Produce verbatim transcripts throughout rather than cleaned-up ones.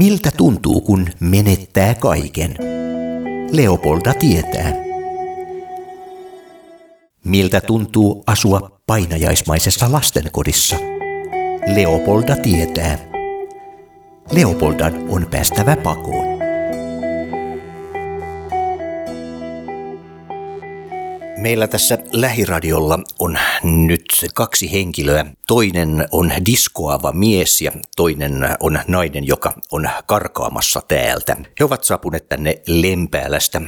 Miltä tuntuu, kun menettää kaiken? Leopolda tietää. Miltä tuntuu asua painajaismaisessa lastenkodissa? Leopolda tietää. Leopoldan on päästävä pakoon. Meillä tässä Lähiradiolla on nyt kaksi henkilöä. Toinen on diskoava mies ja toinen on nainen, joka on karkaamassa täältä. He ovat saapuneet tänne Lempäälästä.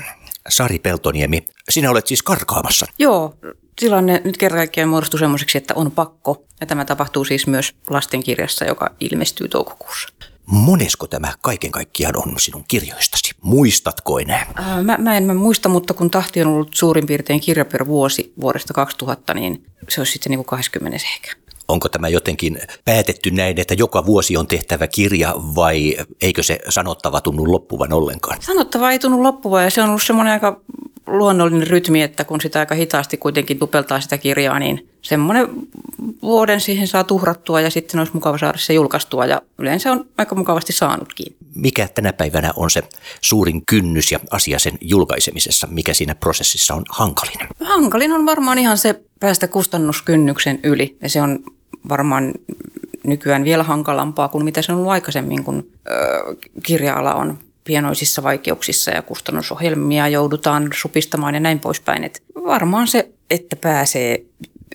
Sari Peltoniemi, sinä olet siis karkaamassa. Joo, tilanne nyt kerran kaikkiaan muodostui semmoiseksi, että on pakko. Ja tämä tapahtuu siis myös lastenkirjassa, joka ilmestyy toukokuussa. Monesko tämä kaiken kaikkiaan on sinun kirjoistasi? Muistatko enää? Ää, mä, mä en mä muista, mutta kun tahti on ollut suurin piirtein kirja per vuosi vuodesta kaksituhatta, niin se olisi sitten niin kuin kaksikymmentä ehkä. Onko tämä jotenkin päätetty näin, että joka vuosi on tehtävä kirja, vai eikö se sanottava tunnu loppuvan ollenkaan? Sanottava ei tunnu loppuvan, ja se on ollut semmoinen aika luonnollinen rytmi, että kun sitä aika hitaasti kuitenkin tupeltaa sitä kirjaa, niin semmoinen vuoden siihen saa tuhrattua ja sitten olisi mukava saada se julkaistua ja yleensä on aika mukavasti saanutkin. Mikä tänä päivänä on se suurin kynnys ja asia sen julkaisemisessa, mikä siinä prosessissa on hankalin? Hankalin on varmaan ihan se päästä kustannuskynnyksen yli ja se on varmaan nykyään vielä hankalampaa kuin mitä se on ollut aikaisemmin, kun öö, kirja-ala on pienoisissa vaikeuksissa ja kustannusohjelmia joudutaan supistamaan ja näin poispäin. Et varmaan se, että pääsee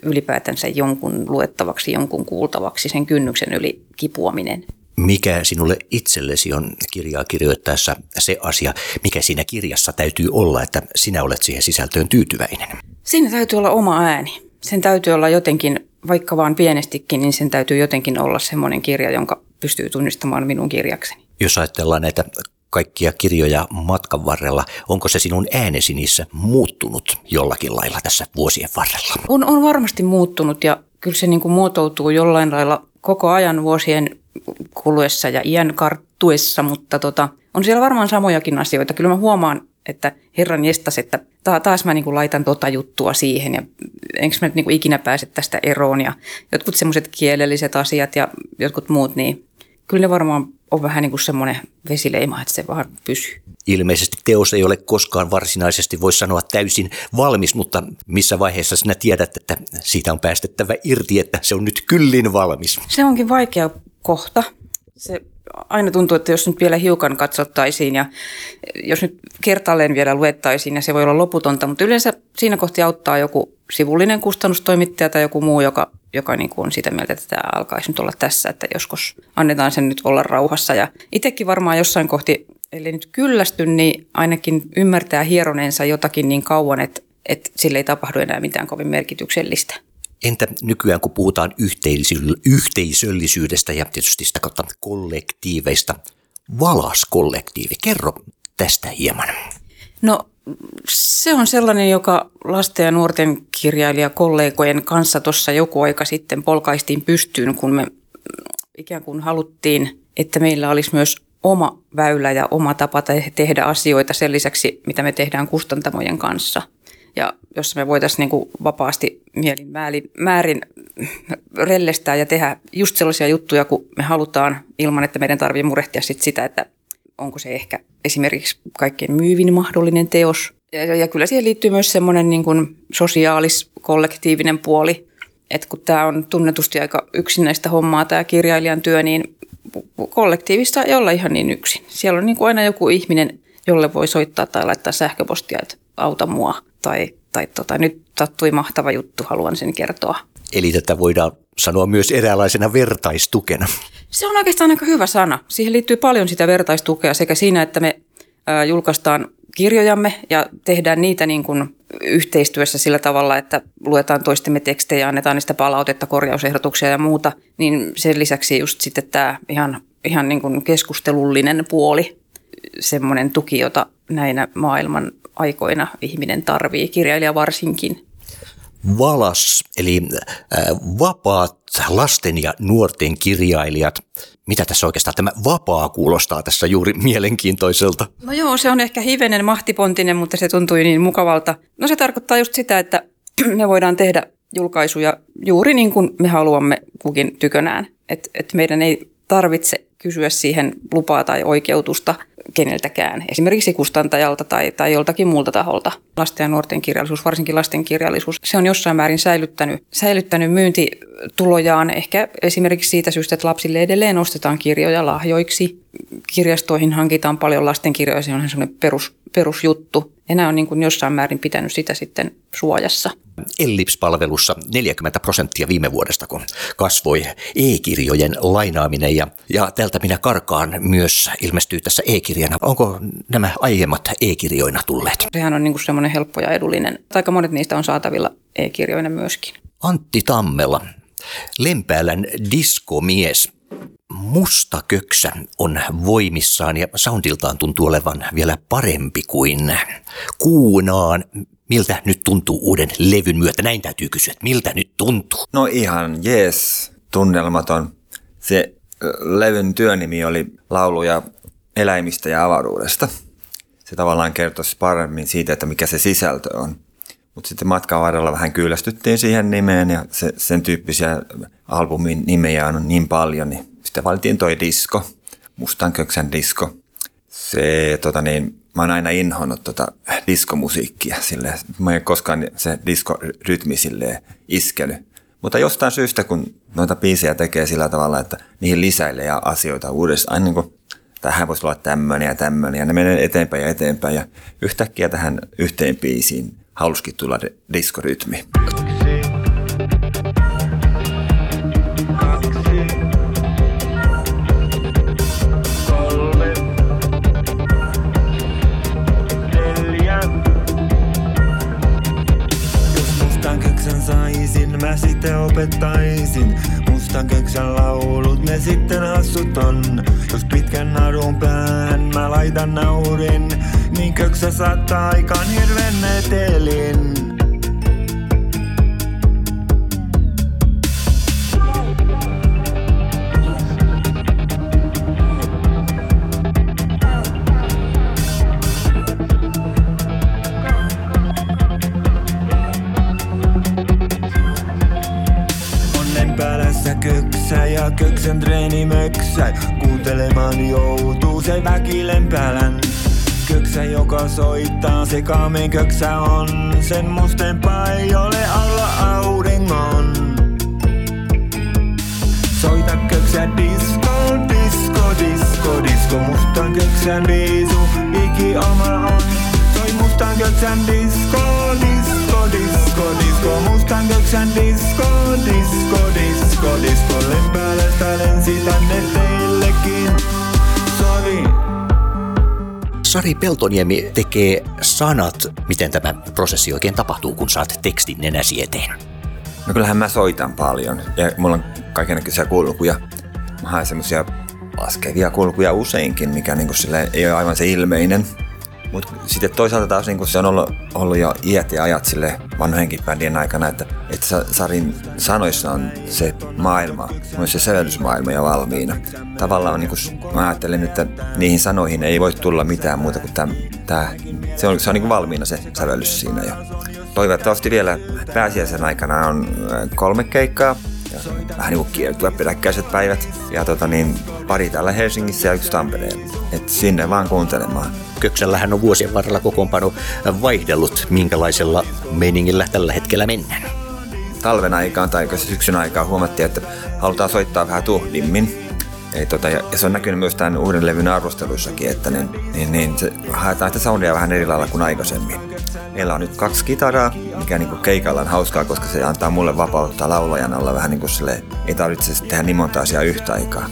ylipäätänsä jonkun luettavaksi, jonkun kuultavaksi, sen kynnyksen yli kipuaminen. Mikä sinulle itsellesi on kirjaa kirjoittaessa se asia, mikä siinä kirjassa täytyy olla, että sinä olet siihen sisältöön tyytyväinen? Siinä täytyy olla oma ääni. Sen täytyy olla jotenkin, vaikka vaan pienestikin, niin sen täytyy jotenkin olla semmoinen kirja, jonka pystyy tunnistamaan minun kirjakseni. Jos ajatellaan näitä kaikkia kirjoja matkan varrella. Onko se sinun äänesi niissä muuttunut jollakin lailla tässä vuosien varrella? On, on varmasti muuttunut ja kyllä se niin kuin muotoutuu jollain lailla koko ajan vuosien kuluessa ja iän karttuessa, mutta tota, on siellä varmaan samojakin asioita. Kyllä mä huomaan, että herran jestas, että taas mä niin kuin laitan tota juttua siihen ja enkä mä nyt niin kuin ikinä pääse tästä eroon ja jotkut semmoiset kielelliset asiat ja jotkut muut, niin kyllä ne varmaan on vähän niin kuin semmoinen vesileima, että se vaan pysyy. Ilmeisesti teos ei ole koskaan varsinaisesti, voi sanoa, täysin valmis, mutta missä vaiheessa sinä tiedät, että siitä on päästettävä irti, että se on nyt kyllin valmis? Se onkin vaikea kohta. Se aina tuntuu, että jos nyt vielä hiukan katsottaisiin ja jos nyt kertaalleen vielä luettaisiin, ja se voi olla loputonta, mutta yleensä siinä kohti auttaa joku sivullinen kustannustoimittaja tai joku muu, joka, joka niin kuin on sitä mieltä, että tämä alkaisi nyt olla tässä, että joskus annetaan sen nyt olla rauhassa. Ja itsekin varmaan jossain kohti, eli nyt kyllästy, niin ainakin ymmärtää hieroneensa jotakin niin kauan, että, että sille ei tapahdu enää mitään kovin merkityksellistä. Entä nykyään, kun puhutaan yhteisöllisyydestä ja tietysti sitä kautta kollektiiveista, Valas-kollektiivi, kerro tästä hieman. No se on sellainen, joka lasten ja nuorten kirjailijakollegojen kanssa tuossa joku aika sitten polkaistiin pystyyn, kun me ikään kuin haluttiin, että meillä olisi myös oma väylä ja oma tapa tehdä asioita sen lisäksi, mitä me tehdään kustantamojen kanssa. Ja jossa me voitaisiin niin kuin vapaasti mielin määrin rellestää ja tehdä just sellaisia juttuja, kun me halutaan, ilman että meidän tarvitsee murehtia sit sitä, että onko se ehkä esimerkiksi kaikkein myyvin mahdollinen teos. Ja, ja kyllä siihen liittyy myös semmoinen niin kuin sosiaalis-kollektiivinen puoli, että kun tämä on tunnetusti aika yksinäistä hommaa tämä kirjailijan työ, niin kollektiivista ei olla ihan niin yksin. Siellä on niin kuin aina joku ihminen, jolle voi soittaa tai laittaa sähköpostia, että auta mua. Tai, tai tota, nyt tattui mahtava juttu, haluan sen kertoa. Eli tätä voidaan sanoa myös eräänlaisena vertaistukena. Se on oikeastaan aika hyvä sana. Siihen liittyy paljon sitä vertaistukea sekä siinä, että me ä, julkaistaan kirjojamme ja tehdään niitä niin kuin yhteistyössä sillä tavalla, että luetaan toistemme tekstejä, annetaan niistä palautetta, korjausehdotuksia ja muuta. Niin sen lisäksi just sitten tämä ihan, ihan niin kuin keskustelullinen puoli, semmoinen tuki, jota näinä maailman aikoina ihminen tarvii, kirjailija varsinkin. Valas, eli vapaat lasten ja nuorten kirjailijat. Mitä tässä oikeastaan tämä vapaa kuulostaa tässä juuri mielenkiintoiselta? No joo, se on ehkä hivenen mahtipontinen, mutta se tuntui niin mukavalta. No se tarkoittaa just sitä, että me voidaan tehdä julkaisuja juuri niin kuin me haluamme kukin tykönään. Että et meidän ei tarvitse kysyä siihen lupaa tai oikeutusta keneltäkään, esimerkiksi kustantajalta tai, tai joltakin muulta taholta. Lasten ja nuorten kirjallisuus, varsinkin lasten kirjallisuus, se on jossain määrin säilyttänyt, säilyttänyt myyntitulojaan ehkä esimerkiksi siitä syystä, että lapsille edelleen ostetaan kirjoja lahjoiksi. Kirjastoihin hankitaan paljon lastenkirjoja, se on semmoinen perus, perusjuttu. Ja nämä on niin kuin jossain määrin pitänyt sitä sitten suojassa. Ellips-palvelussa neljäkymmentä prosenttia viime vuodesta, kun kasvoi e-kirjojen lainaaminen ja, ja Täältä minä karkaan myös ilmestyy tässä e-kirjana. Onko nämä aiemmat e-kirjoina tulleet? Sehän on niin kuin semmoinen helppo ja edullinen. Aika monet niistä on saatavilla e-kirjoina myöskin. Antti Tammela, Lempäälän diskomies. Mustanköksä on voimissaan ja soundiltaan tuntuu olevan vielä parempi kuin Kuunaan. Miltä nyt tuntuu uuden levyn myötä? Näin täytyy kysyä, että miltä nyt tuntuu? No ihan jees, tunnelmaton. Se levyn työnimi oli lauluja eläimistä ja avaruudesta. Se tavallaan kertoisi paremmin siitä, että mikä se sisältö on. Mutta sitten matkan varrella vähän kyllästyttiin siihen nimeen ja se, sen tyyppisiä albumin nimejä on niin paljon, niin sitten valittiin toi disco, Mustanköksän disco. Se, tota niin, mä oon aina inhonnut tota diskomusiikkia silleen. Mä en koskaan se diskorytmi silleen iskely. Mutta jostain syystä, kun noita biisejä tekee sillä tavalla, että niihin lisäilee asioita uudestaan, aina niin kuin tähän voisi olla tämmöinen ja tämmöinen, ja ne menee eteenpäin ja eteenpäin, ja yhtäkkiä tähän yhteen biisiin haluskin tulla diskorytmi. Mä sitten opettaisin Mustanköksän laulut, ne sitten hassut on. Jos pitkän narun päähän mä laitan naurin, niin köksä saattaa aikaan hirven etelin. Köksä ja köksän treenimöksä, kuuntelemaan joutuu se väki Lempäälän. Köksä joka soittaa, se kaamein köksä on, sen mustempaa ei ole alla auringon. Soita köksä disco, disco, disco, disco, mustan köksän biisu, iki oma on. Soi mustan köksän disco, disco, disco, disco, mustan köksän disco, disco, disco. Disko Lempäälästä lensi tänne teillekin, sori. Sari Peltoniemi tekee sanat. Miten tämä prosessi oikein tapahtuu, kun saat tekstin nenäsi eteen? No kyllähän mä soitan paljon ja mulla on kaikennäköisiä kulkuja. Mä haen semmosia laskevia kulkuja useinkin, mikä niinku sille ei ole aivan se ilmeinen. Mut sitten toisaalta taas niin se on ollut, ollut jo iät ja ajat sille vanhojenkin bändien aikana, että, että Sarin sanoissa on se maailma, on se sävellysmaailma jo valmiina. Tavallaan niin kuin, mä ajattelen, että niihin sanoihin ei voi tulla mitään muuta kuin tämä. Se on, se on niin kuin valmiina se sävellys siinä jo. Toivottavasti vielä pääsiäisen aikana on kolme keikkaa. Ja vähän niin kuin kiertyä peräkkäiset päivät ja tota niin, pari täällä Helsingissä ja yksi Tampereen. Et sinne vaan kuuntelemaan. Köksällähän on vuosien varrella kokoonpano vaihdellut. Minkälaisella meiningillä tällä hetkellä mennään? Talven aikaan tai syksyn aikaan huomattiin, että halutaan soittaa vähän tuhdimmin. Eli tota, ja se on näkynyt myös tämän uuden levyn arvosteluissakin, että niin, niin, niin se, haetaan sitä soundia vähän eri lailla kuin aikaisemmin. Meillä on nyt kaksi kitaraa, mikä niinku keikalla on hauskaa, koska se antaa mulle vapautta laulajana olla vähän niin kuin silleen, ei tarvitse tehdä niin monta asiaa yhtä aikaa.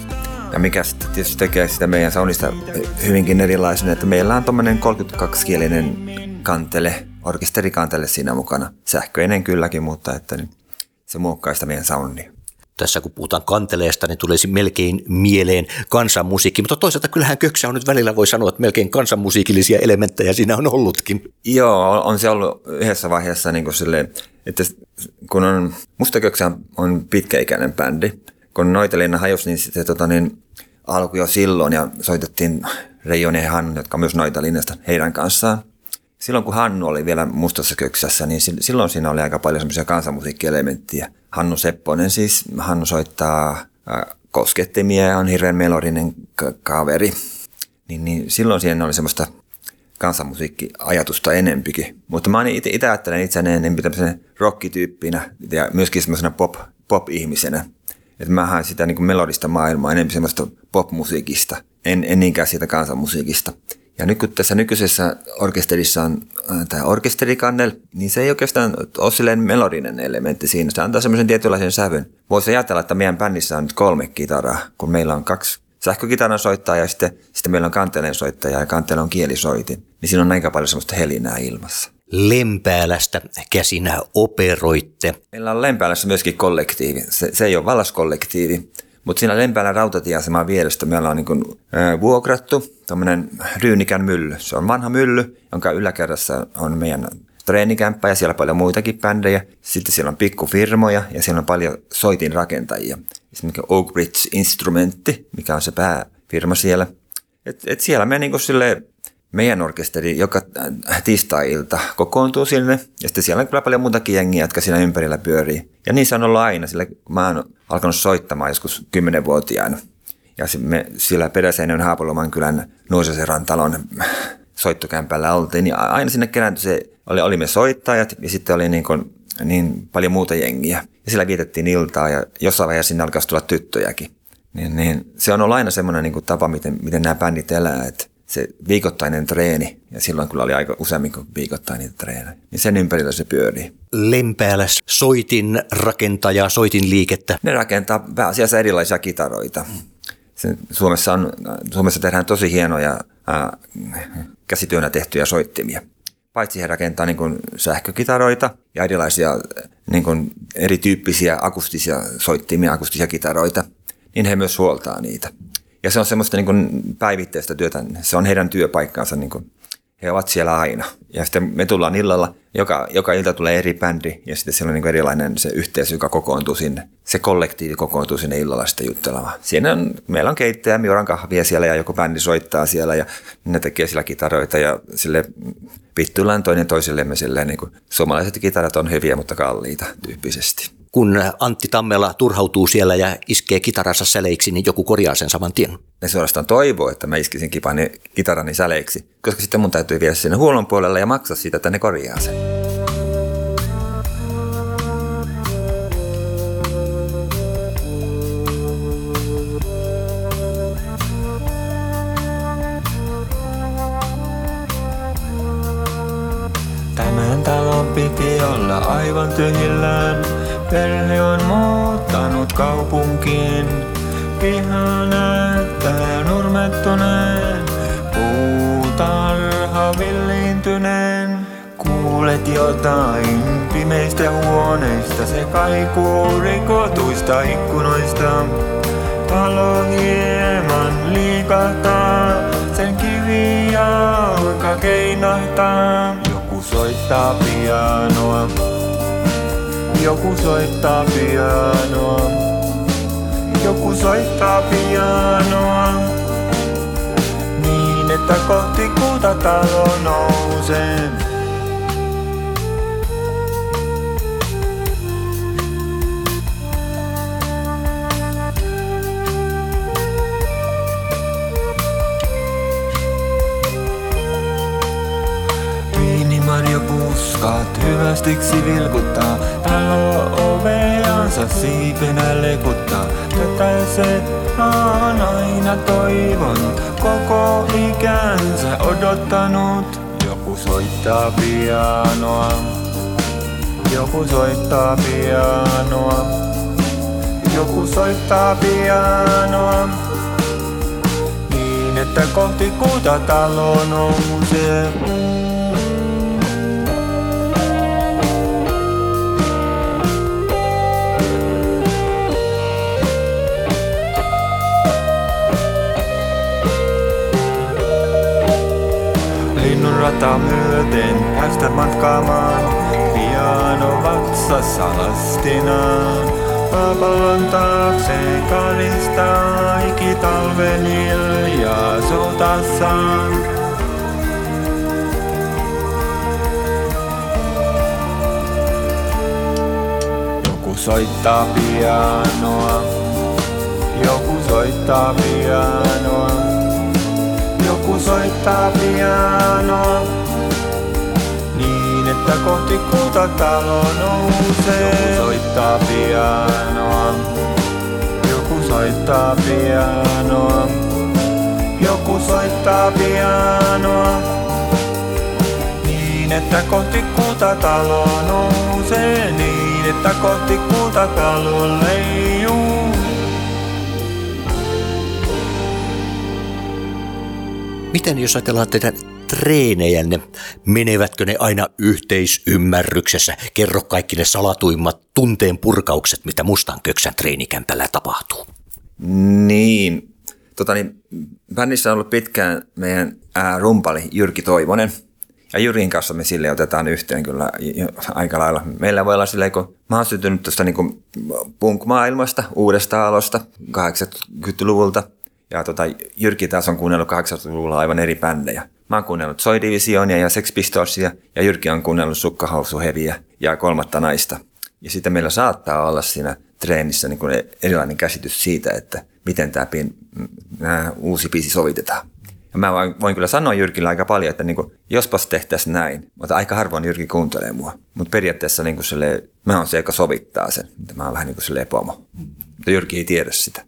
Ja mikä sitten tietysti tekee sitä meidän soundista hyvinkin erilaisen, että meillä on tommoinen kolmekymmentäkaksikielinen kantele, orkesterikantele siinä mukana. Sähköinen kylläkin, mutta että niin, se muokkaa sitä meidän soundia. Tässä kun puhutaan kanteleesta, niin tulisi melkein mieleen kansanmusiikki, mutta toisaalta kyllähän köksä on nyt välillä, voi sanoa, että melkein kansanmusiikillisia elementtejä siinä on ollutkin. Joo, on se ollut yhdessä vaiheessa niin kuin silleen, että kun on, Mustanköksä on pitkäikäinen bändi, kun Noitalinna hajosi, niin se tota, niin, alkoi jo silloin ja soitettiin Reijon ja Hannun, jotka myös Noitalinnasta, heidän kanssaan. Silloin kun Hannu oli vielä Mustassa köksässä, niin silloin siinä oli aika paljon semmoisia kansanmusiikkielementtiä. Hannu Sepponen siis, Hannu soittaa koskettimia ja on hirveän melodinen kaveri. Niin, niin silloin siihen oli semmoista kansanmusiikkiajatusta enempikin. Mutta mä itse ajattelen itseäni enemmän tämmöisenä rock-tyyppinä ja myöskin semmoisena pop, pop-ihmisenä. Että mä haen sitä niin kuin melodista maailmaa, enemmän semmoista pop-musiikista, en, en niinkään siitä kansanmusiikista. Ja nyt kun tässä nykyisessä orkesterissa on tämä orkesterikannel, niin se ei oikeastaan ole silleen melodinen elementti siinä. Se antaa semmoisen tietynlaisen sävyn. Voisi ajatella, että meidän bändissä on nyt kolme kitaraa, kun meillä on kaksi sähkökitaran soittajaa ja sitten, sitten meillä on kanteleen soittaja ja kanteella on kielisoitin. Niin siinä on aika paljon semmoista helinää ilmassa. Lempäälästä käsinä operoitte. Meillä on Lempäälässä myöskin kollektiivi. Se, se ei ole Valas-kollektiivi, mutta siinä Lempäälän rautatieaseman vierestä meillä on niin kuin, ä, vuokrattu tuommoinen Ryynikän mylly. Se on vanha mylly, jonka yläkerrassa on meidän treenikämppä ja siellä on paljon muitakin bändejä. Sitten siellä on pikkufirmoja ja siellä on paljon soitinrakentajia. Esimerkiksi Oakbridge Instrumentti, mikä on se pääfirma siellä. Et, et siellä me niin kuin silleen... Meidän orkesteri joka tiistai-ilta kokoontuu sinne, ja sitten siellä on kyllä paljon muutakin jengiä, jotka siinä ympärillä pyörii. Ja niissä on ollut aina, sillä mä oon alkanut soittamaan joskus kymmenvuotiaana. Ja me sillä Peräseinön Haapaloman kylän Nuorisoseran talon soittokämpällä oltiin, niin aina sinne kerääntyi se, oli, oli me soittajat, ja sitten oli niin, kuin, niin paljon muuta jengiä. Ja sillä vietettiin iltaa, ja jossain vaiheessa sinne alkaisi tulla tyttöjäkin. Niin, niin, se on ollut aina semmoinen niin kuin tapa, miten, miten nämä bändit elää, että se viikoittainen treeni, ja silloin kyllä oli aika useammin kuin viikoittainen treeni, niin sen ympärillä se pyörii. Lempäällä soitin rakentajaa, soitin liikettä. Ne rakentaa pääasiassa erilaisia kitaroita. Se, Suomessa, on, Suomessa tehdään tosi hienoja ää, käsityönä tehtyjä soittimia. Paitsi he rakentaa niin kuin sähkökitaroita ja erilaisia niin kuin erityyppisiä akustisia soittimia, akustisia kitaroita, niin he myös huoltaa niitä. Ja se on semmoista niin kuin päivittäistä työtä, se on heidän työpaikkaansa, niin kuin he ovat siellä aina. Ja sitten me tullaan illalla, joka, joka ilta tulee eri bändi ja sitten siellä on niin kuin erilainen se yhteisö, joka kokoontuu sinne. Se kollektiivi kokoontuu sinne illalla sitten juttelemaan. Siinä on, meillä on keittäjä, me juodaan kahvia siellä ja joku bändi soittaa siellä ja ne tekee sillä kitaroita ja sille pittyllään toinen toisillemme silleen niin kuin suomalaiset kitarat on hyviä, mutta kalliita tyyppisesti. Kun Antti Tammela turhautuu siellä ja iskee kitaransa säleiksi, niin joku korjaa sen saman tien. Ne suorastaan toivoo, että mä iskisin kipani, kitarani säleiksi, koska sitten mun täytyy viedä sinne huollon puolelle ja maksaa siitä, että ne korjaa sen. Tämän talon piti olla aivan tyhjillään. Perhe on muuttanut kaupunkiin, piha näyttää nurmettuneen, puutarha villintyneen. Kuulet jotain pimeistä huoneista, se kaikuu rikotuista ikkunoista. Palo hieman liikahtaa, sen kivijalka keinahtaa. Joku soittaa pianoa. Joku soittaa pianoa, joku soittaa pianoa, niin että kohti kuuta talo nousee. Viinimarjopuskat hyvästiksi vilkuttaa. Talo oveansa siipenä lekuttaa, tätä se on aina toivonut, koko ikänsä odottanut. Joku soittaa pianoa, joku soittaa pianoa, joku soittaa pianoa, niin että kohti kuuta talo nousee. Linnunrata myöten päästä matkaamaan, piano vatsassa lastinaan. Maapallon taakse karistaa ikitalven hiljaa sotassaan. Joku soittaa pianoa, Joku soittaa pianoa, joku soittaa pianoa, niin että kohti kultatalo nousee. Joku soittaa pianoa, joku soittaa pianoa, joku soittaa pianoa, niin että kohti kultatalo nousee, niin että kohti kultatalo leijuu. Miten jos ajatellaan teitä treenejänne, menevätkö ne aina yhteisymmärryksessä? Kerro kaikki ne salatuimmat tunteen purkaukset, mitä Mustanköksän treenikämpällä tapahtuu. Niin, tota niin, bändissä on ollut pitkään meidän ää, rumpali Jyrki Toivonen. Ja Jyrin kanssa me sille otetaan yhteen kyllä aika lailla. Meillä voi olla silleen, kun mä oon sytynyt tuosta niin punk-maailmasta, uudesta alosta, kahdeksankymmentäluvulta. Ja tota, Jyrki taas on kuunnellut kahdeksankymmentäluvulla aivan eri bändejä. Mä oon kuunnellut Soi Divisionia ja Sex Pistolsia, ja Jyrki on kuunnellut Sukkahousu Heviä ja Kolmatta Naista. Ja sitten meillä saattaa olla siinä treenissä niin kuin erilainen käsitys siitä, että miten tämä uusi biisi sovitetaan. Ja mä voin kyllä sanoa Jyrkille aika paljon, että niin kuin, jospas tehtäisiin näin, mutta aika harvoin Jyrki kuuntelee mua. Mutta periaatteessa niin kuin silleen, mä oon se, joka sovittaa sen. Mä oon vähän niin kuin silleen pomo. Mutta Jyrki ei tiedä sitä.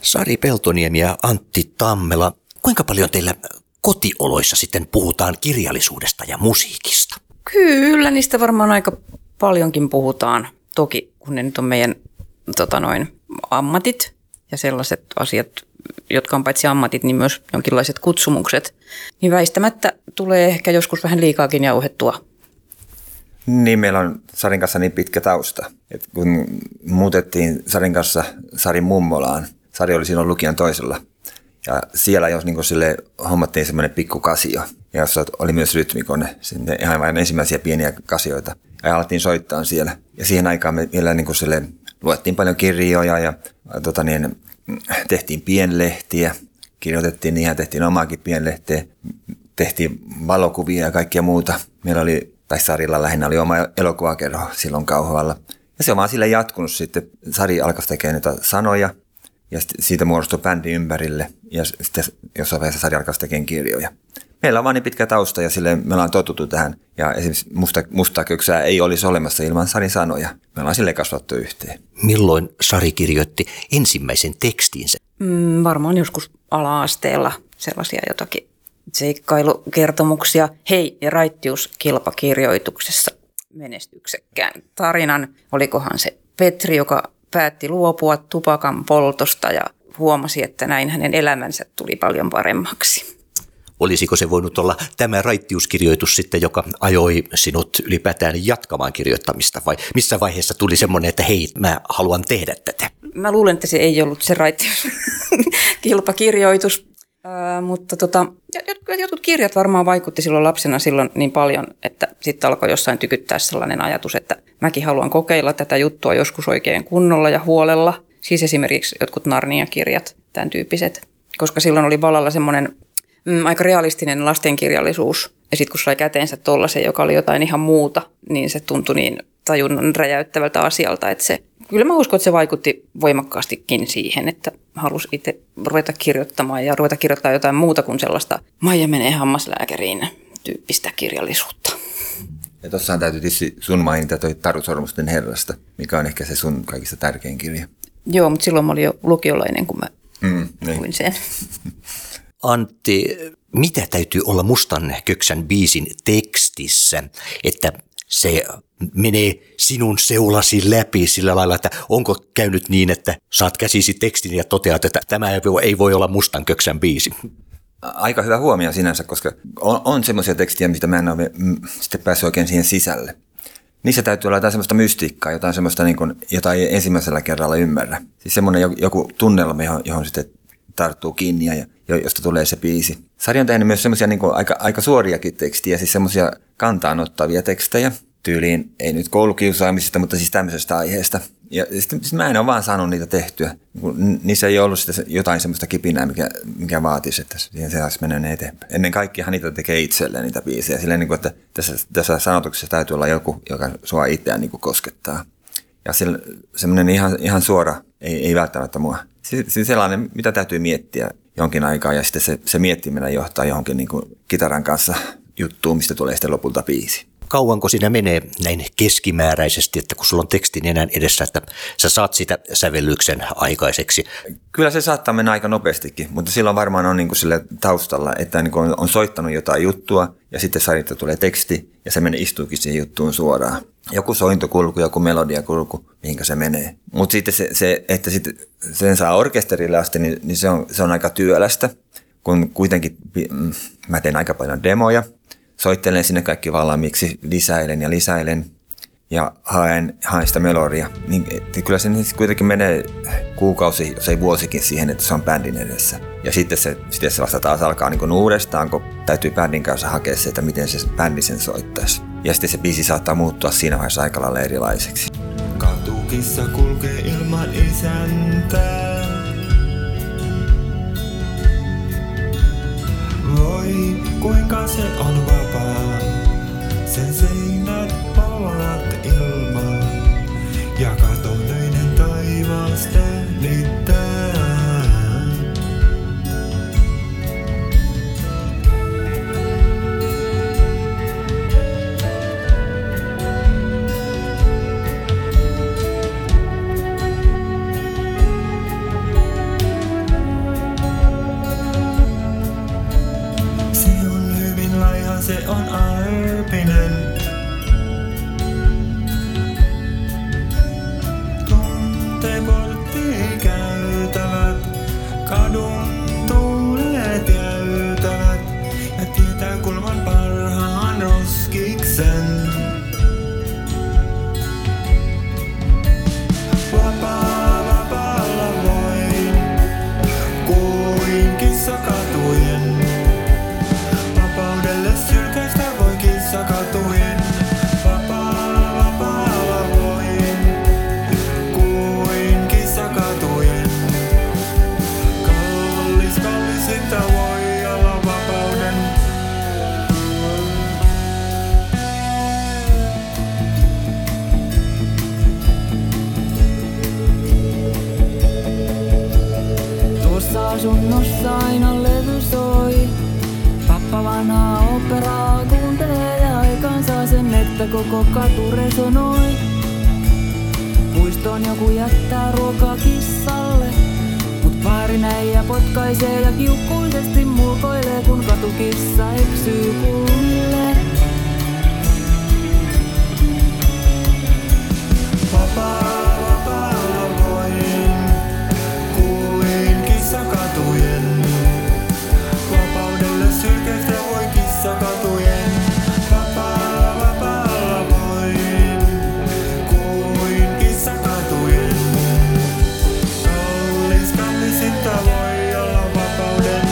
Sari Peltoniemi ja Antti Tammela, kuinka paljon teillä kotioloissa sitten puhutaan kirjallisuudesta ja musiikista? Kyllä, niistä varmaan aika paljonkin puhutaan. Toki, kun ne nyt on meidän tota noin, ammatit ja sellaiset asiat, jotka on paitsi ammatit, niin myös jonkinlaiset kutsumukset, niin väistämättä tulee ehkä joskus vähän liikaakin jauhettua. Niin, meillä on Sarin kanssa niin pitkä tausta, että kun muutettiin Sarin kanssa Sarin mummolaan, Sari oli silloin lukion toisella ja siellä jos niin sille hommattiin semmoinen pikku kasio, ja jossa oli myös rytmikone, sinne ihan vain ensimmäisiä pieniä kasioita ja alettiin soittaa siellä. Ja siihen aikaan me vielä niin sille luettiin paljon kirjoja ja tota niin, tehtiin pienlehtiä, kirjoitettiin niihin, tehtiin omaakin pienlehteä, tehtiin valokuvia ja kaikkea muuta. Meillä oli, tai Sarilla lähinnä oli oma elokuvakerho silloin Kauhavalla ja se on vaan sille jatkunut sitten. Sari alkoi tekemään sanoja. Ja siitä muodostui bändi ympärille ja sitten jossain vaiheessa Sari alkaisi tekemään kirjoja. Meillä on vaan niin pitkä tausta ja silleen me ollaan totuttu tähän. Ja esimerkiksi musta, musta köksää ei olisi olemassa ilman Sarin sanoja. Me ollaan silleen kasvattu yhteen. Milloin Sari kirjoitti ensimmäisen tekstinsä? Mm, varmaan joskus ala-asteella sellaisia jotakin seikkailukertomuksia. Hei ja raittius kilpakirjoituksessa menestyksekkään tarinan. Olikohan se Petri, joka päätti luopua tupakan poltosta ja huomasi, että näin hänen elämänsä tuli paljon paremmaksi. Olisiko se voinut olla tämä raittiuskirjoitus sitten, joka ajoi sinut ylipäätään jatkamaan kirjoittamista, vai missä vaiheessa tuli semmoinen, että hei, mä haluan tehdä tätä? Mä luulen, että se ei ollut se raittiuskilpakirjoitus, äh, mutta tota, jotkut kirjat varmaan vaikutti silloin lapsena silloin niin paljon, että sitten alkoi jossain tykyttää sellainen ajatus, että mäkin haluan kokeilla tätä juttua joskus oikein kunnolla ja huolella. Siis esimerkiksi jotkut Narniakirjat, tämän tyyppiset. Koska silloin oli valalla semmoinen mm, aika realistinen lastenkirjallisuus. Ja sitten kun sai käteensä tollaisen, joka oli jotain ihan muuta, niin se tuntui niin tajunnan räjäyttävältä asialta. Että se, kyllä mä uskon, että se vaikutti voimakkaastikin siihen, että halusi itse ruveta kirjoittamaan ja ruveta kirjoittamaan jotain muuta kuin sellaista Maija menee hammaslääkäriin tyyppistä kirjallisuutta. Ja tuossahan täytyy tietysti sun mainita toi Taru Sormusten herrasta, mikä on ehkä se sun kaikista tärkein kirja. Joo, mutta silloin mä olin jo lukiolla ennen kuin mä mm, niin. luin sen. Antti, mitä täytyy olla Mustanköksän biisin tekstissä, että se menee sinun seulasi läpi sillä lailla, että onko käynyt niin, että saat käsisi tekstin ja toteat, että tämä ei voi olla Mustanköksän biisi? Aika hyvä huomio sinänsä, koska on, on semmoisia tekstiä, mistä mä en ole sitten päässyt oikein siihen sisälle. Niissä täytyy olla jotain semmoista mystiikkaa, jotain semmoista, niin kuin, jota ei ensimmäisellä kerralla ymmärrä. Siis semmoinen joku tunnelma, johon, johon sitten tarttuu kiinni ja josta tulee se biisi. Sari on tehnyt myös semmoisia niin kuin aika, aika suoriakin tekstiä, siis semmoisia kantaan ottavia tekstejä. Tyyliin ei nyt koulukiusaamisesta, mutta siis tämmöisestä aiheesta. Ja sitten sit mä en ole vaan saanut niitä tehtyä. Niissä ei ollut sitä jotain semmoista kipinää, mikä, mikä vaatisi, että siihen se olisi mennyt eteenpäin. Ennen kaikkea niitä tekee itselleen niitä biisejä. Silleen, niin kuin, että tässä, tässä sanotuksessa täytyy olla joku, joka sua itseään niin kuin koskettaa. Ja semmoinen ihan, ihan suora, ei, ei välttämättä mua. Siis sellainen, mitä täytyy miettiä jonkin aikaa, ja sitten se, se miettiminen johtaa johonkin niin kuin kitaran kanssa juttuun, mistä tulee sitten lopulta biisi. Kauanko siinä menee näin keskimääräisesti, että kun sulla on teksti enää edessä, että sä saat sitä sävellyksen aikaiseksi? Kyllä se saattaa mennä aika nopeastikin, mutta silloin varmaan on niin kuin sillä taustalla, että niin kuin on soittanut jotain juttua ja sitten sarjasta tulee teksti ja se menee istuukin siihen juttuun suoraan. Joku sointokulku, joku melodiakulku, mihinkä se menee. Mutta sitten se, se että sitten sen saa orkesterille asti, niin, niin se, on, se on aika työlästä, kun kuitenkin mm, mä teen aika paljon demoja. Soittelen sinne kaikki valmiiksi, lisäilen ja lisäilen ja haen, haen sitä melodia. Niin, kyllä se kuitenkin menee kuukausi, jos ei vuosikin siihen, että se on bändin edessä. Ja sitten se, sitten se vasta taas alkaa niin kuin uudestaan, kun täytyy bändin kanssa hakea se, että miten se bändi sen soittaisi. Ja sitten se biisi saattaa muuttua siinä vaiheessa aika lailla erilaiseksi. Katukissa kulkee ilman isäntää. Voi, kuinka se on vapaa, sen seinät palat ilmaan, ja katonöinen taivaas tähdittää. Se on arpinen. Tunteportti käytävät, kadun tuulet jäytävät, ja tietää kulman parhaan roskiksen. Vapaa, vapaalla voin, kuin kissa katujen. Asunnossa aina levy soi, pappa vanhaa operaa kuuntelee ja aikansa sen, että koko katu resonoi. Puistoon joku jättää ruokaa kissalle, mut paarin äijä potkaisee ja kiukkuisesti mulkoilee, kun katukissa eksyy kulmille. Papa. Sylkeistä voi kissa katujen, vapaalla, vapaalla voin, kuin kissa katujen. Kallis, kallisinta voi olla vapauden.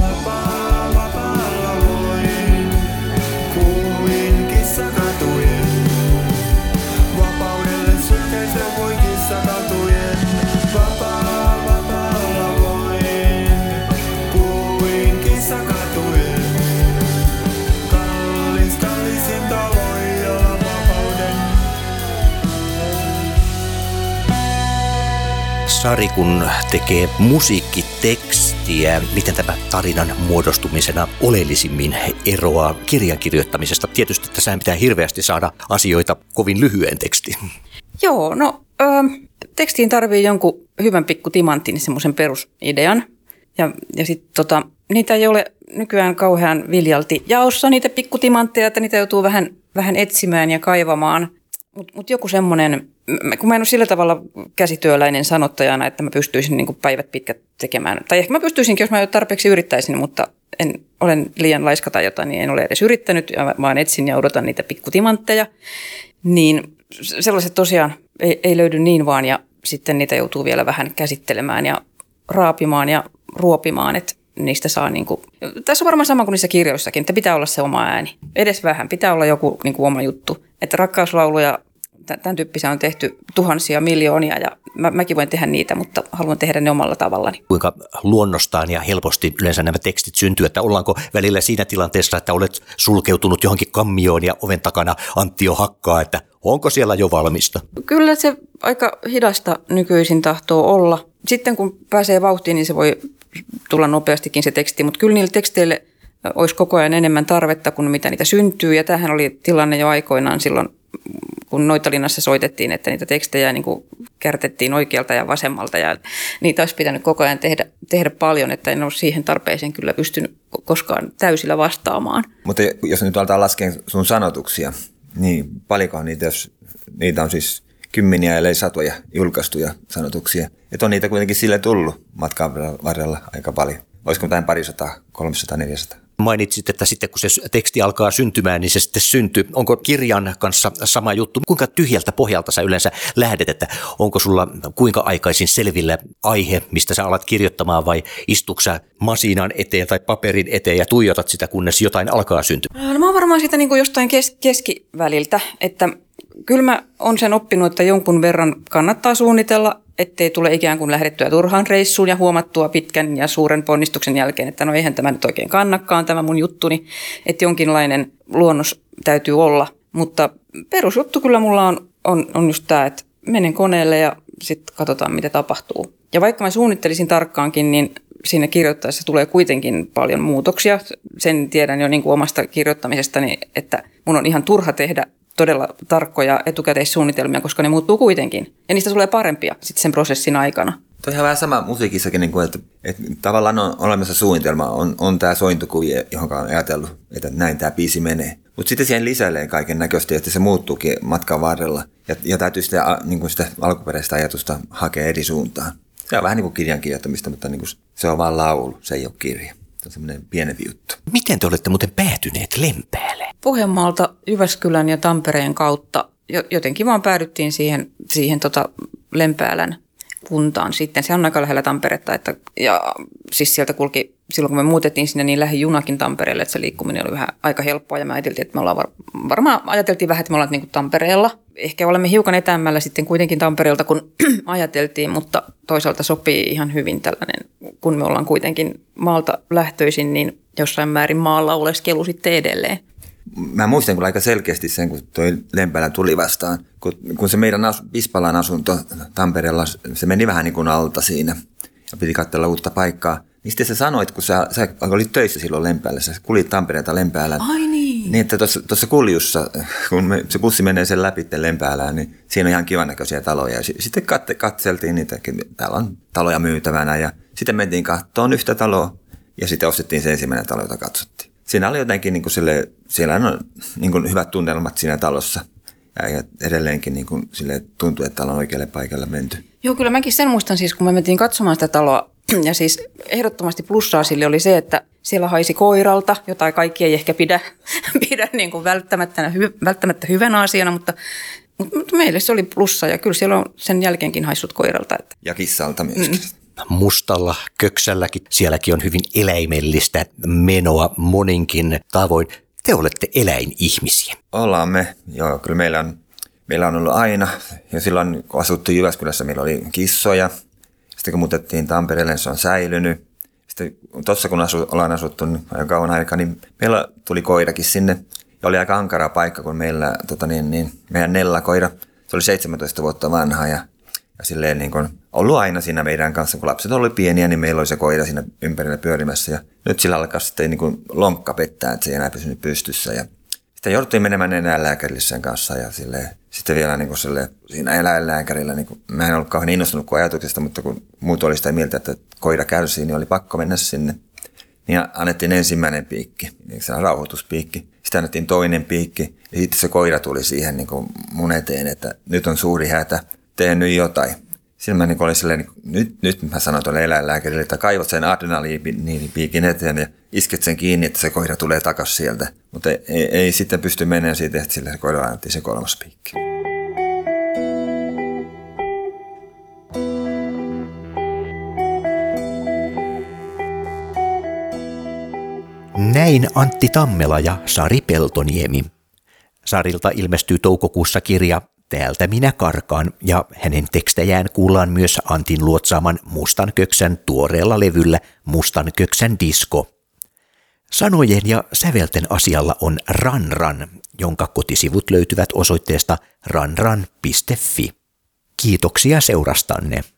Vapaalla, vapaalla voin, kuin kissa katujen. Vapaudelle sylkeistä voi kissa katujen. Sari, kun tekee musiikkitekstiä, miten tämä tarinan muodostumisena oleellisimmin eroaa kirjan kirjoittamisesta? Tietysti tässä pitää hirveästi saada asioita kovin lyhyen tekstiin. Joo, no ö, tekstiin tarvii jonkun hyvän pikku timantin, semmoisen perusidean. Ja, ja sit, tota, niitä ei ole nykyään kauhean viljalti jaossa niitä pikkutimantteja, että niitä joutuu vähän, vähän etsimään ja kaivamaan. Mutta mut joku semmoinen, kun mä en ole sillä tavalla käsityöläinen sanottajana, että mä pystyisin niinku päivät pitkät tekemään. Tai ehkä mä pystyisinkin, jos mä tarpeeksi yrittäisin, mutta en, olen liian laiska tai jotain, niin en ole edes yrittänyt, vaan etsin ja odotan niitä pikkutimantteja. Niin sellaiset tosiaan ei, ei löydy niin vaan, ja sitten niitä joutuu vielä vähän käsittelemään ja raapimaan ja ruopimaan, että niistä saa niinku, tässä on varmaan sama kuin niissä kirjoissakin, että pitää olla se oma ääni. Edes vähän, pitää olla joku niinku oma juttu. Että rakkauslauluja Tämän tyyppisiä on tehty tuhansia, miljoonia ja mä, mäkin voin tehdä niitä, mutta haluan tehdä ne omalla tavallani. Kuinka luonnostaan ja helposti yleensä nämä tekstit syntyy, että ollaanko välillä siinä tilanteessa, että olet sulkeutunut johonkin kammioon ja oven takana Antti jo hakkaa, että onko siellä jo valmista? Kyllä se aika hidasta nykyisin tahtoo olla. Sitten kun pääsee vauhtiin, niin se voi tulla nopeastikin se teksti, mutta kyllä niille teksteille olisi koko ajan enemmän tarvetta kuin mitä niitä syntyy ja tämähän oli tilanne jo aikoinaan silloin, kun Noitalinnassa soitettiin, että niitä tekstejä niin kuin kärtettiin oikealta ja vasemmalta ja niitä olisi pitänyt koko ajan tehdä, tehdä paljon, että en ole siihen tarpeeseen kyllä pystynyt koskaan täysillä vastaamaan. Mutta jos nyt aletaan laskea sun sanotuksia, niin paljonkohan niitä, jos niitä on siis kymmeniä ellei satoja julkaistuja sanotuksia, että on niitä kuitenkin sille tullut matkan varrella aika paljon. Olisiko tähän parisataa, kolmesataa, neljäsataa? Mainitsit, että sitten kun se teksti alkaa syntymään, niin se sitten syntyy. Onko kirjan kanssa sama juttu? Kuinka tyhjältä pohjalta sä yleensä lähdet, että onko sulla kuinka aikaisin selvillä aihe, mistä sä alat kirjoittamaan vai istuksä masiinan eteen tai paperin eteen ja tuijotat sitä, kunnes jotain alkaa syntymään? No mä oon varmaan siitä niin kuin jostain kes- keskiväliltä, että kyllä mä oon sen oppinut, että jonkun verran kannattaa suunnitella, ettei tule ikään kuin lähdettyä turhaan reissuun ja huomattua pitkän ja suuren ponnistuksen jälkeen, että no eihän tämä nyt oikein kannakaan tämä mun juttuni, että jonkinlainen luonnos täytyy olla. Mutta perusjuttu kyllä mulla on, on, on just tämä, että menen koneelle ja sitten katsotaan mitä tapahtuu. Ja vaikka mä suunnittelisin tarkkaankin, niin siinä kirjoittaessa tulee kuitenkin paljon muutoksia. Sen tiedän jo niin kuin omasta kirjoittamisestani, että mun on ihan turha tehdä todella tarkkoja etukäteissuunnitelmia, koska ne muuttuu kuitenkin. Ja niistä tulee parempia sitten sen prosessin aikana. Tuo on ihan vähän sama musiikissakin, niin kuin, että, että tavallaan on olemassa suunnitelma, on, on tämä sointukuvi, johon on ajatellut, että näin tämä biisi menee. Mutta sitten siihen lisäilee kaiken näköisesti, että se muuttuukin matkan varrella. Ja, ja täytyy sitä, niin kuin sitä alkuperäistä ajatusta hakea eri suuntaan. Se on vähän niin kuin kirjan kirjoittamista, mutta niin kuin se on vaan laulu, se ei ole kirja. Se on semmoinen pienempi juttu. Miten te olette muuten päätyneet Lempäälle? Pohjanmaalta, Jyväskylän ja Tampereen kautta. Jotenkin vaan päädyttiin siihen, siihen tota Lempäälän kuntaan sitten. Se on aika lähellä Tamperetta. Että, ja siis sieltä kulki, silloin kun me muutettiin sinne, niin lähi junakin Tampereelle, että se liikkuminen oli vähän aika helppoa. Ja me ajateltiin, että me ollaan var, varmaan ajateltiin vähän, että me ollaan niin kuin Tampereella. Ehkä olemme hiukan etämmällä sitten kuitenkin Tampereelta, kun ajateltiin, mutta toisaalta sopii ihan hyvin tällainen, kun me ollaan kuitenkin maalta lähtöisin, niin jossain määrin maalla oleskelu sitten edelleen. Mä muistan kyllä aika selkeästi sen, kun toi Lempäälä tuli vastaan, kun, kun se meidän as, Pispalan asunto Tampereella, se meni vähän niin kuin alta siinä ja piti katsella uutta paikkaa. Niin sitten sä sanoit, kun sä, sä olit töissä silloin Lempäällä, sä kulit Tampereelta Lempäälän. Ai niin. Niin, että tuossa kuljussa, kun me, se bussi menee sen läpi Lempäälään, niin siinä on ihan kivan näköisiä taloja. Sitten kat, katseltiin niitä, täällä on taloja myytävänä ja sitten mentiin kattoon yhtä taloa ja sitten ostettiin se ensimmäinen talo, jota katsottiin. Siinä oli jotenkin niin kuin sille, siellä on niin kuin hyvät tunnelmat siinä talossa ja edelleenkin niin kuin sille tuntuu, että täällä on oikealle paikalle menty. Joo, kyllä mäkin sen muistan siis, kun me mentiin katsomaan sitä taloa ja siis ehdottomasti plussaa sille oli se, että siellä haisi koiralta, jota kaikki ei ehkä pidä, pidä niin kuin välttämättä, välttämättä hyvänä asiana, mutta, mutta meille se oli plussa ja kyllä siellä on sen jälkeenkin haissut koiralta. Että. Ja kissalta myöskin. Mm. Mustalla köksälläkin. Sielläkin on hyvin eläimellistä menoa moninkin tavoin. Te olette eläinihmisiä. Ollaan me. Joo, kyllä meillä on, meillä on ollut aina. Ja silloin, kun asuttiin Jyväskylässä, meillä oli kissoja. Sitten kun muutettiin Tampereelle, se on säilynyt. Sitten tuossa, kun asu, ollaan asuttu aika kauan aikaa, niin meillä tuli koirakin sinne. Ja oli aika ankara paikka, kun meillä, tota niin, niin, meidän nellakoira, se oli seitsemäntoista vuotta vanha ja Ja silleen niin kuin ollut aina siinä meidän kanssa, kun lapset oli pieniä, niin meillä oli se koira siinä ympärillä pyörimässä. Ja nyt sillä alkaa sitten niin kuin lonkka pettää, että se ei enää pysynyt pystyssä. Ja sitten jouduttiin menemään enää lääkärille sen kanssa ja silleen, sitten vielä niin kuin silleen, siinä eläinlääkärillä. Niin kuin, mä en ollut kauhean innostunut kuin ajatuksesta, mutta kun muut oli sitä mieltä, että koira kärsii, niin oli pakko mennä sinne. Niin annettiin ensimmäinen piikki, niin se on rauhoituspiikki. Sitten annettiin toinen piikki ja sitten se koira tuli siihen niin kuin mun eteen, että nyt on suuri hätä. Tee nyt jotain. Silloin mä niin olin silleen, niin nyt, nyt mä sanoin tuolle eläinlääkärille, että kaivot sen adrenaliinipiikin eteen ja isket sen kiinni, että se koira tulee takaisin sieltä. Mutta ei, ei, ei sitten pysty menemään siitä, että sille koira annettiin se kolmas piikki. Näin Antti Tammela ja Sari Peltoniemi. Sarilta ilmestyy toukokuussa kirja Täältä minä karkaan, ja hänen tekstejään kuullaan myös Antin luotsaaman Mustanköksän tuoreella levyllä Mustanköksän disco. Sanojen ja sävelten asialla on Ranran, jonka kotisivut löytyvät osoitteesta ranran piste fi. Kiitoksia seurastanne.